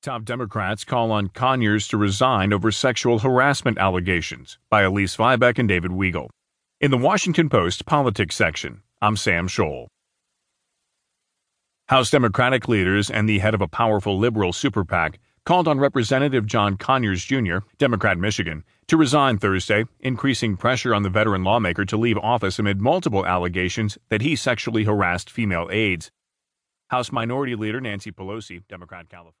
Top Democrats call on Conyers to resign over sexual harassment allegations, by Elise Viebeck and David Weigel. In the Washington Post Politics section, I'm Sam Scholl. House Democratic leaders and the head of a powerful liberal super PAC called on Representative John Conyers Jr., Democrat Michigan, to resign Thursday, increasing pressure on the veteran lawmaker to leave office amid multiple allegations that he sexually harassed female aides. House Minority Leader Nancy Pelosi, Democrat California.